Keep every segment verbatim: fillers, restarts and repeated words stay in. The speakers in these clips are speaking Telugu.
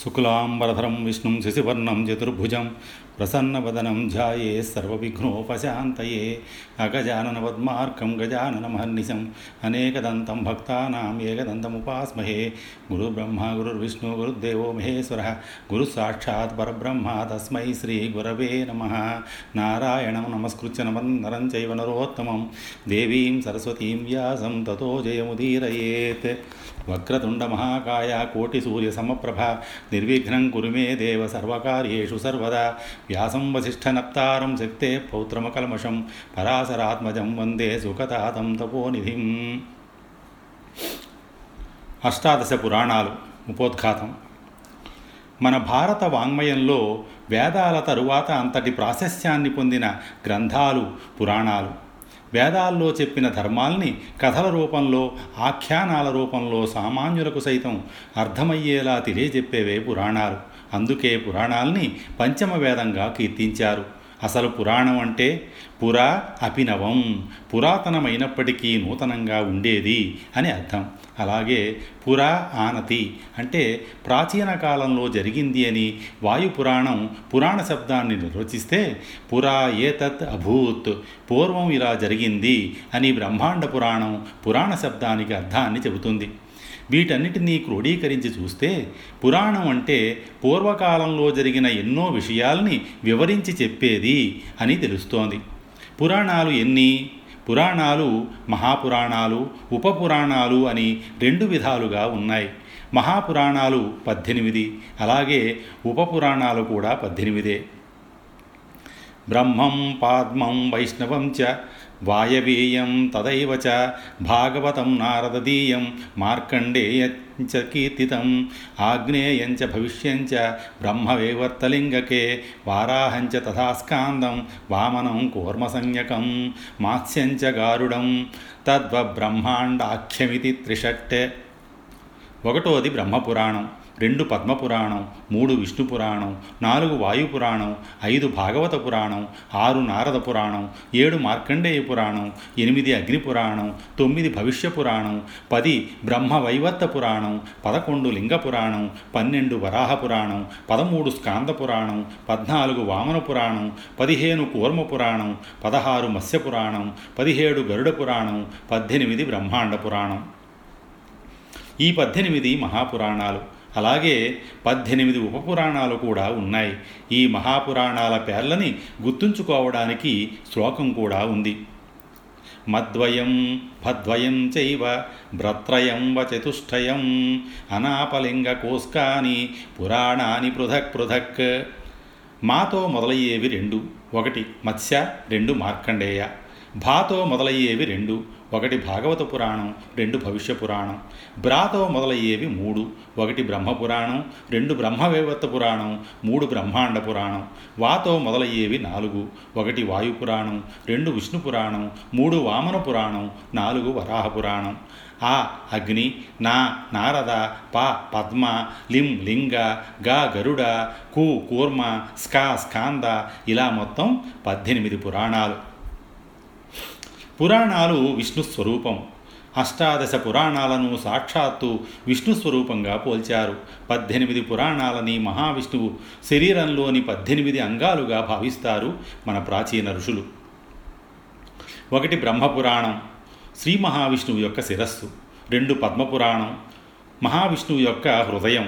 శుక్లాంబరధరం విష్ణుం శశివర్ణం చతుర్భుజం ప్రసన్నవదనం ధ్యాయే సర్వవిఘ్నోపశాంతయే అగజానన పద్మార్కం గజాననమహర్నిశం అనేకదంతం భక్తానాం ఏకదంతముపాస్మహే గురుబ్రహ్మ గురుర్విష్ణు గురుర్దేవో మహేశ్వరః గురుస్సాక్షాత్ పరబ్రహ్మ తస్మై శ్రీ గురవే నమః. నారాయణం నమస్కృత్య నరం చైవ నరోత్తమం దేవీం సరస్వతీం వ్యాసం తతో జయముదీరయేత్. వక్రతుండ మహాకాయ కోటి సూర్య సమప్రభ నిర్విఘ్నం కురు మే దేవ సర్వకార్యేషు సర్వదా. వ్యాసం వసిష్ఠనప్తారం శక్తే పౌత్రమకల్మషం పరాశరాత్మజం వందే సుఖతాతం తపోనిధిం. అష్టాదశ పురాణాలు ఉపోద్ఘాతం. మన భారత వాంగ్మయంలో వేదాల తరువాత అంతటి ప్రాశస్యాన్ని పొందిన గ్రంథాలు పురాణాలు. వేదాల్లో చెప్పిన ధర్మాల్ని కథల రూపంలో, ఆఖ్యానాల రూపంలో సామాన్యులకు సైతం అర్థమయ్యేలా తెలియజెప్పేవే పురాణాలు. అందుకే పురాణాల్ని పంచమ వేదంగా కీర్తించారు. అసలు పురాణం అంటే పురా అభినవం, పురాతనమైనప్పటికీ నూతనంగా ఉండేది అని అర్థం. అలాగే పురా ఆనతి అంటే ప్రాచీన కాలంలో జరిగింది అని వాయుపురాణం పురాణ శబ్దాన్ని నిర్వచిస్తే, పురా ఏతత్ అభూత్ పూర్వం ఇలా జరిగింది అని బ్రహ్మాండ పురాణం పురాణ శబ్దానికి అర్థాన్ని చెబుతుంది. వీటన్నిటినీ క్రోడీకరించి చూస్తే పురాణం అంటే పూర్వకాలంలో జరిగిన ఎన్నో విషయాల్ని వివరించి చెప్పేది అని తెలుస్తోంది. పురాణాలు ఎన్ని? పురాణాలు మహాపురాణాలు, ఉపపురాణాలు అని రెండు విధాలుగా ఉన్నాయి. మహాపురాణాలు పద్దెనిమిది, అలాగే ఉపపురాణాలు కూడా పద్దెనిమిదే. బ్రహ్మం పాద్మం వైష్ణవం చ వాయవీయం తదైవ చ భాగవతం నారదీయం మార్కండేయంచ కీర్తితం ఆగ్నేయంచ భవిష్యంచ బ్రహ్మవేవర్తలింగకే వారాహంచ తథా స్కాందం వామనం కూర్మసంజ్ఞకం మాత్స్యంచ గారుడం తద్వబ్రహ్మాండాఖ్యమితి త్రిషట్. ఒకటోది బ్రహ్మపురాణం, రెండు పద్మపురాణం, మూడు విష్ణు పురాణం, నాలుగు వాయుపురాణం, ఐదు భాగవత పురాణం, ఆరు నారద పురాణం, ఏడు మార్కండేయ పురాణం, ఎనిమిది అగ్నిపురాణం, తొమ్మిది భవిష్య పురాణం, పది బ్రహ్మవైవర్త పురాణం, పదకొండు లింగ పురాణం, పన్నెండు వరాహ పురాణం, పదమూడు స్కాంద పురాణం, పద్నాలుగు వామన పురాణం, పదిహేను కూర్మ పురాణం, పదహారు మత్స్య పురాణం, పదిహేడు గరుడ పురాణం, పద్దెనిమిది బ్రహ్మాండ పురాణం. ఈ పద్దెనిమిది మహాపురాణాలు. అలాగే పద్దెనిమిది ఉపపురాణాలు కూడా ఉన్నాయి. ఈ మహాపురాణాల పేర్లని గుర్తుంచుకోవడానికి శ్లోకం కూడా ఉంది. మద్వయం భద్వయం చైవ భ్రత్రయం వ చతుష్టయం అనాపలింగ కోస్కాని పురాణాని పృథక్ పృథక్. మాతో మొదలయ్యేవి రెండు, ఒకటి మత్స్య, రెండు మార్కండేయ. భాతో మొదలయ్యేవి రెండు, ఒకటి భాగవత పురాణం, రెండు భవిష్య పురాణం. బ్రాతో మొదలయ్యేవి మూడు, ఒకటి బ్రహ్మపురాణం, రెండు బ్రహ్మవేవర్త పురాణం, మూడు బ్రహ్మాండ పురాణం. వాతో మొదలయ్యేవి నాలుగు, ఒకటి వాయుపురాణం, రెండు విష్ణు పురాణం, మూడు వామన పురాణం, నాలుగు వరాహ పురాణం. ఆ అగ్ని, నా నారద, పా పద్మ, లిం లింగ, గా గరుడ, కు కూర్మ, స్కా స్కాంద, ఇలా మొత్తం పద్దెనిమిది పురాణాలు. పురాణాలు విష్ణు స్వరూపం. అష్టాదశ పురాణాలను సాక్షాత్తు విష్ణు స్వరూపంగా పోల్చారు. పద్దెనిమిది పురాణాలని మహావిష్ణువు శరీరంలోని పద్దెనిమిది అంగాలుగా భావిస్తారు మన ప్రాచీన ఋషులు. ఒకటి బ్రహ్మపురాణం, శ్రీ మహావిష్ణువు యొక్క శిరస్సు. రెండు పద్మపురాణం, మహావిష్ణువు యొక్క హృదయం.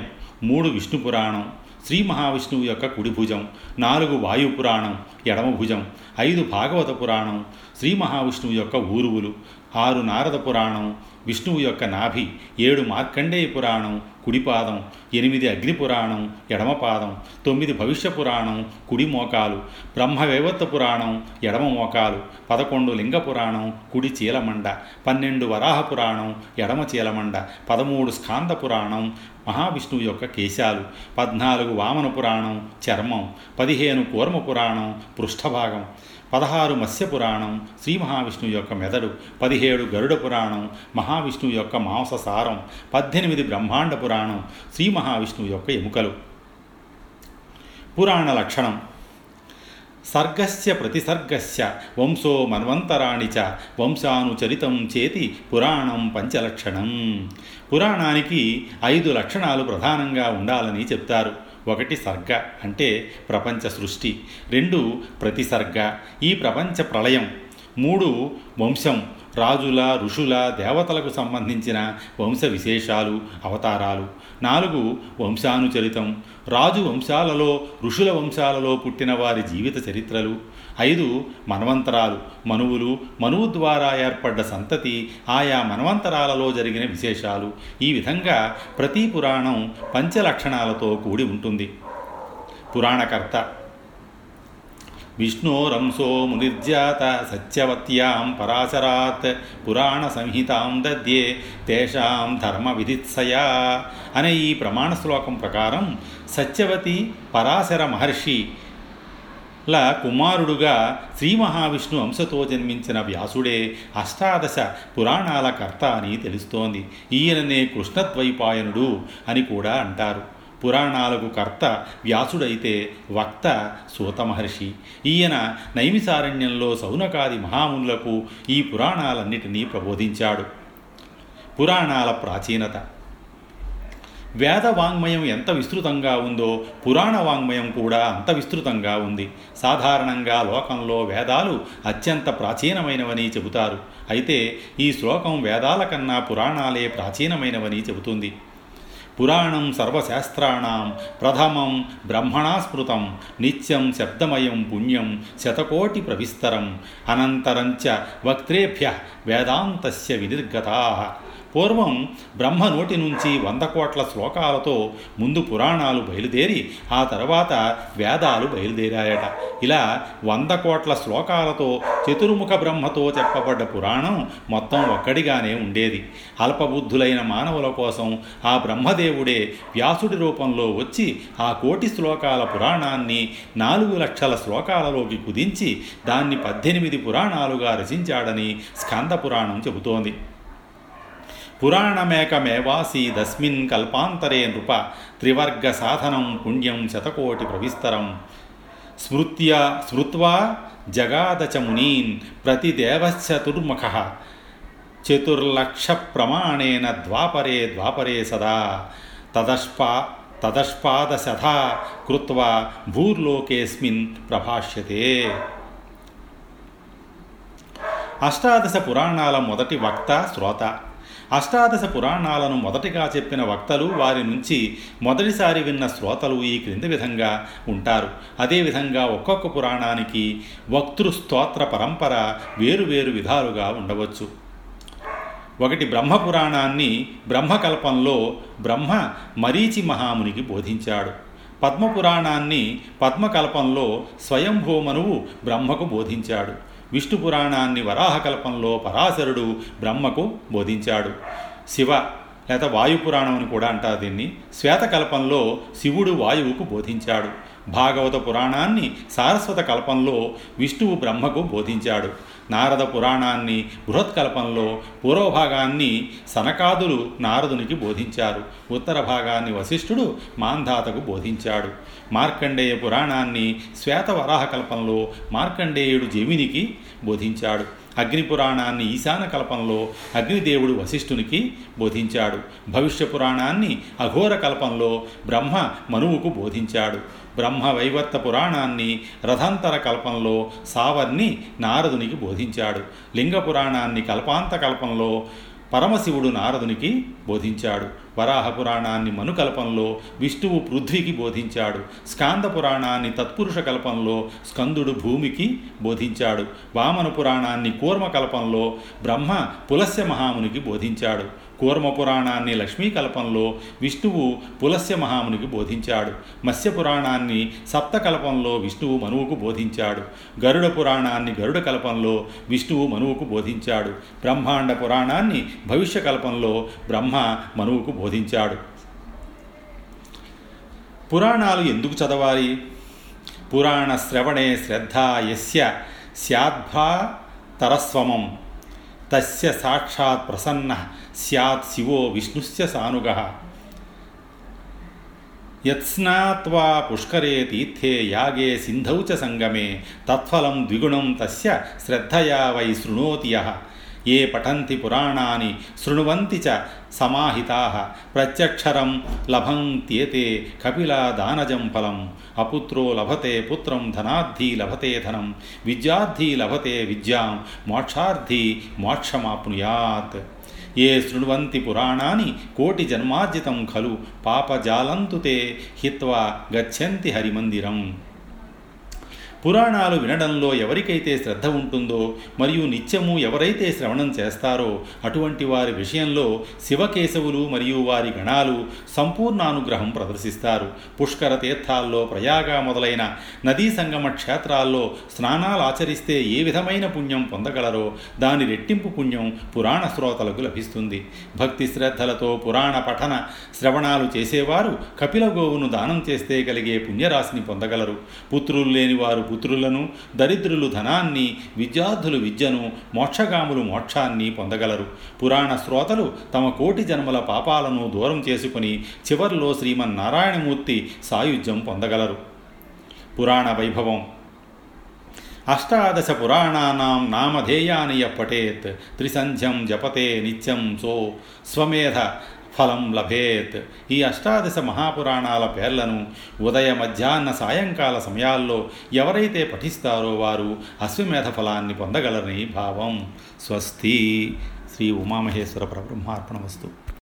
మూడు విష్ణు పురాణం, శ్రీ మహావిష్ణువు యొక్క కుడిభుజం. నాలుగు వాయుపురాణం, ఎడమభుజం. ఐదు భాగవత పురాణం, శ్రీ మహావిష్ణువు యొక్క ఊరువులు. ఆరు నారద పురాణం, విష్ణువు యొక్క నాభి. ఏడు మార్కండేయ పురాణం, కుడిపాదం. ఎనిమిది అగ్నిపురాణం, ఎడమపాదం. తొమ్మిది భవిష్య పురాణం, కుడి మోకాలు. బ్రహ్మవేవర్త పురాణం, ఎడమ మోకాలు. పదకొండు లింగ పురాణం, కుడి చీలమండ. పన్నెండు వరాహ పురాణం, ఎడమ చీలమండ. పదమూడు స్కాంద పురాణం, మహావిష్ణువు యొక్క కేశాలు. పద్నాలుగు వామన పురాణం, చర్మం. పదిహేను కూర్మ పురాణం, పృష్ఠభాగం. పదహారు మత్స్య పురాణం, శ్రీ మహావిష్ణువు యొక్క మెదడు. పదిహేడు గరుడ పురాణం, మహావిష్ణువు యొక్క మాంససారం. పద్దెనిమిది బ్రహ్మాండ పురాణం, శ్రీ మహావిష్ణువు యొక్క ఎముకలు. పురాణ లక్షణం. సర్గస్య ప్రతిసర్గస్య వంశో మన్వంతరాణి చ వంశానుచరితం చేతి పురాణం పంచలక్షణం. పురాణానికి ఐదు లక్షణాలు ప్రధానంగా ఉండాలని చెప్తారు. ఒకటి సర్గ అంటే ప్రపంచ సృష్టి, రెండు ప్రతిసర్గ ఈ ప్రపంచ ప్రళయం, మూడు వంశం రాజుల ఋషుల దేవతలకు సంబంధించిన వంశ విశేషాలు అవతారాలు, నాలుగు వంశానుచరితం రాజు వంశాలలో ఋషుల వంశాలలో పుట్టిన వారి జీవిత చరిత్రలు, ఐదు మన్వంతరాలు మనువులు మనువు ద్వారా ఏర్పడ్డ సంతతి ఆయా మన్వంతరాలలో జరిగిన విశేషాలు. ఈ విధంగా ప్రతి పురాణం పంచలక్షణాలతో కూడి ఉంటుంది. పురాణకర్త విష్ణోరంసో మునిర్జాత సత్యవత్యాం పరాశరాత్ పురాణ సంహితాం దద్యే తేషాం ధర్మ విధిత్సయా అనే ఈ ప్రమాణ శ్లోకం ప్రకారం సత్యవతి పరాశర మహర్షిల కుమారుడుగా శ్రీ మహావిష్ణు అంశతో జన్మించిన వ్యాసుడే అష్టాదశ పురాణాల కర్త అని తెలుస్తోంది. ఈయననే కృష్ణద్వైపాయనుడు అని కూడా అంటారు. పురాణాలకు కర్త వ్యాసుడైతే వక్త సూత మహర్షి. ఈయన నైమిసారణ్యంలో సౌనకాది మహామునులకు ఈ పురాణాలన్నిటినీ ప్రబోధించాడు. పురాణాల ప్రాచీనత. వేద వాంగ్మయం ఎంత విస్తృతంగా ఉందో పురాణ వాంగ్మయం కూడా అంత విస్తృతంగా ఉంది. సాధారణంగా లోకంలో వేదాలు అత్యంత ప్రాచీనమైనవని చెబుతారు. అయితే ఈ శ్లోకం వేదాల కన్నా పురాణాలే ప్రాచీనమైనవని చెబుతుంది. పురాణం సర్వశాస్త్రాణం ప్రథమం బ్రహ్మణా స్మృతం నిత్యం శబ్దమయం పుణ్యం శతకోటి ప్రవిస్తరం అనంతరంచ వక్త్రేభ్య వేదాంతస్య వినిర్గతాః. పూర్వం బ్రహ్మ నోటి నుంచి వంద కోట్ల శ్లోకాలతో ముందు పురాణాలు బయలుదేరి ఆ తర్వాత వేదాలు బయలుదేరాయట. ఇలా వంద కోట్ల శ్లోకాలతో చతుర్ముఖ బ్రహ్మతో చెప్పబడ్డ పురాణం మొత్తం ఒక్కడిగానే ఉండేది. అల్పబుద్ధులైన మానవుల కోసం ఆ బ్రహ్మదేవుడే వ్యాసుడి రూపంలో వచ్చి ఆ కోటి శ్లోకాల పురాణాన్ని నాలుగు లక్షల శ్లోకాలలోకి కుదించి దాన్ని పద్దెనిమిది పురాణాలుగా రచించాడని స్కంద పురాణం చెబుతోంది. పురాణమేకమేవాసి తస్మిన్ కల్పాంతరే నృప త్రివర్గ సాధనం పుణ్యం శతకోటి ప్రవిస్తరం స్మృత్యా స్మృత్వా జగాదచ మునీన్ ప్రతిదేవశ్చతుర్ముఖః చతుర్లక్ష ప్రమాణేన ద్వాపరే ద్వాపరే సదా తదష్పా తదష్పాదశతా కృత్వా భూర్లోకేస్మిన్ ప్రభాష్యతే. అష్టాదశ పురాణాల మొదటి వక్త శ్రోత. అష్టాదశ పురాణాలను మొదటిగా చెప్పిన వక్తలు, వారి నుంచి మొదటిసారి విన్న శ్రోతలు ఈ క్రింది విధంగా ఉంటారు. అదేవిధంగా ఒక్కొక్క పురాణానికి వక్తృస్తోత్ర పరంపర వేరువేరు విధాలుగా ఉండవచ్చు. ఒకటి బ్రహ్మపురాణాన్ని బ్రహ్మకల్పంలో బ్రహ్మ మరీచి మహామునికి బోధించాడు. పద్మపురాణాన్ని పద్మకల్పంలో స్వయంభూమనువు బ్రహ్మకు బోధించాడు. విష్ణు పురాణాన్ని వరాహకల్పంలో పరాశరుడు బ్రహ్మకు బోధించాడు. శివ లేదా వాయుపురాణం అని కూడా అంటారు దీన్ని. శ్వేతకల్పంలో శివుడు వాయువుకు బోధించాడు. భాగవత పురాణాన్ని సారస్వత కల్పంలో విష్ణువు బ్రహ్మకు బోధించాడు. నారద పురాణాన్ని బృహత్కల్పంలో పూర్వభాగాన్ని సనకాదులు నారదునికి బోధించారు. ఉత్తర భాగాన్ని వశిష్ఠుడు మాంధాతకు బోధించాడు. మార్కండేయ పురాణాన్ని శ్వేతవరాహ కల్పంలో మార్కండేయుడు జమినికి బోధించాడు. అగ్నిపురాణాన్ని ఈశాన కల్పంలో అగ్నిదేవుడు వశిష్ఠునికి బోధించాడు. భవిష్య పురాణాన్ని అఘోర కల్పంలో బ్రహ్మ మనువుకు బోధించాడు. బ్రహ్మవైవర్త పురాణాన్ని రథాంతర కల్పంలో సావర్ణి నారదునికి బోధించాడు. లింగ పురాణాన్ని కల్పాంత కల్పంలో పరమశివుడు నారదునికి బోధించాడు. వరాహ పురాణాన్ని మనుకల్పంలో విష్ణువు పృథ్వీకి బోధించాడు. స్కాంద పురాణాన్ని తత్పురుష కల్పంలో స్కందుడు భూమికి బోధించాడు. వామన పురాణాన్ని కూర్మకల్పంలో బ్రహ్మ పులస్య మహామునికి బోధించాడు. కూర్మ పురాణాన్ని లక్ష్మీకల్పంలో విష్ణువు పులస్య మహామునికి బోధించాడు. మత్స్య పురాణాన్ని సప్తకల్పంలో విష్ణువు మనువుకు బోధించాడు. గరుడ పురాణాన్ని గరుడ కల్పంలో విష్ణువు మనువుకు బోధించాడు. బ్రహ్మాండ పురాణాన్ని భవిష్య కల్పంలో బ్రహ్మ మనువుకు బోధించాడు. పురాణాలు ఎందుకు చదవాలి? పురాణ శ్రవణే శ్రద్ధా యస్య స్యాద్భా తరస్వమం తస్య సాక్షాత్ ప్రసన్న స్యాత్ శివో విష్ణుస్య సానుగః యత్స్నాత్వా పుష్కరే తీర్థే యాగే సింధౌ చ సంగమే తత్ఫలం ద్విగుణం తస్య శ్రద్ధయా వై శృణోతి యః ఏ పఠంతి పురాణాని శృణువంతి చ సమాహితాః ప్రత్యక్షరం లభంత్యేతే కపిలా దానజం ఫలం అపుత్రో లభతే పుత్రం ధనార్థీ లభతే ధనం విద్యార్థీ లభతే విద్యాం మోక్షార్థీ మోక్షమాప్నుయాత్ ఏ శృణ్వంతి పురాణాని కోటి జన్మార్జితం ఖలు పాపజాలంతు తే హిత్వా గచ్చంతి హరిమందిరం. పురాణాలు వినడంలో ఎవరికైతే శ్రద్ధ ఉంటుందో మరియు నిత్యము ఎవరైతే శ్రవణం చేస్తారో అటువంటి వారి విషయంలో శివకేశవులు మరియు వారి గణాలు సంపూర్ణానుగ్రహం ప్రదర్శిస్తారు. పుష్కర తీర్థాల్లో, ప్రయాగ మొదలైన నదీ సంగమ క్షేత్రాల్లో స్నానాలు ఆచరిస్తే ఏ విధమైన పుణ్యం పొందగలరో దాని రెట్టింపు పుణ్యం పురాణ శ్రోతలకు లభిస్తుంది. భక్తి శ్రద్ధలతో పురాణ పఠన శ్రవణాలు చేసేవారు కపిల గోవును దానం చేస్తే కలిగే పుణ్యరాశిని పొందగలరు. పుత్రులు లేనివారు పుత్రులను, దరిద్రులు ధనాన్ని, విద్యార్థులు విద్యను, మోక్షగాములు మోక్షాన్ని పొందగలరు. పురాణ శ్రోతలు తమ కోటి జన్మల పాపాలను దూరం చేసుకుని చివర్లో శ్రీమన్నారాయణమూర్తి సాయుధ్యం పొందగలరు. పురాణ వైభవం. అష్టాదశ పురాణానాం నామధేయాని యః పఠేత్ త్రిసంధ్యం జపతే నిత్యం సో స్వమేధ ఫలం లభేత్. ఈ అష్టాదశ మహాపురాణాల పేర్లను ఉదయ, మధ్యాహ్న, సాయంకాల సమయాల్లో ఎవరైతే పఠిస్తారో వారు అశ్వమేధ ఫలాన్ని పొందగలరని భావం. స్వస్తి. శ్రీ ఉమామహేశ్వర పరబ్రహ్మార్పణమస్తు.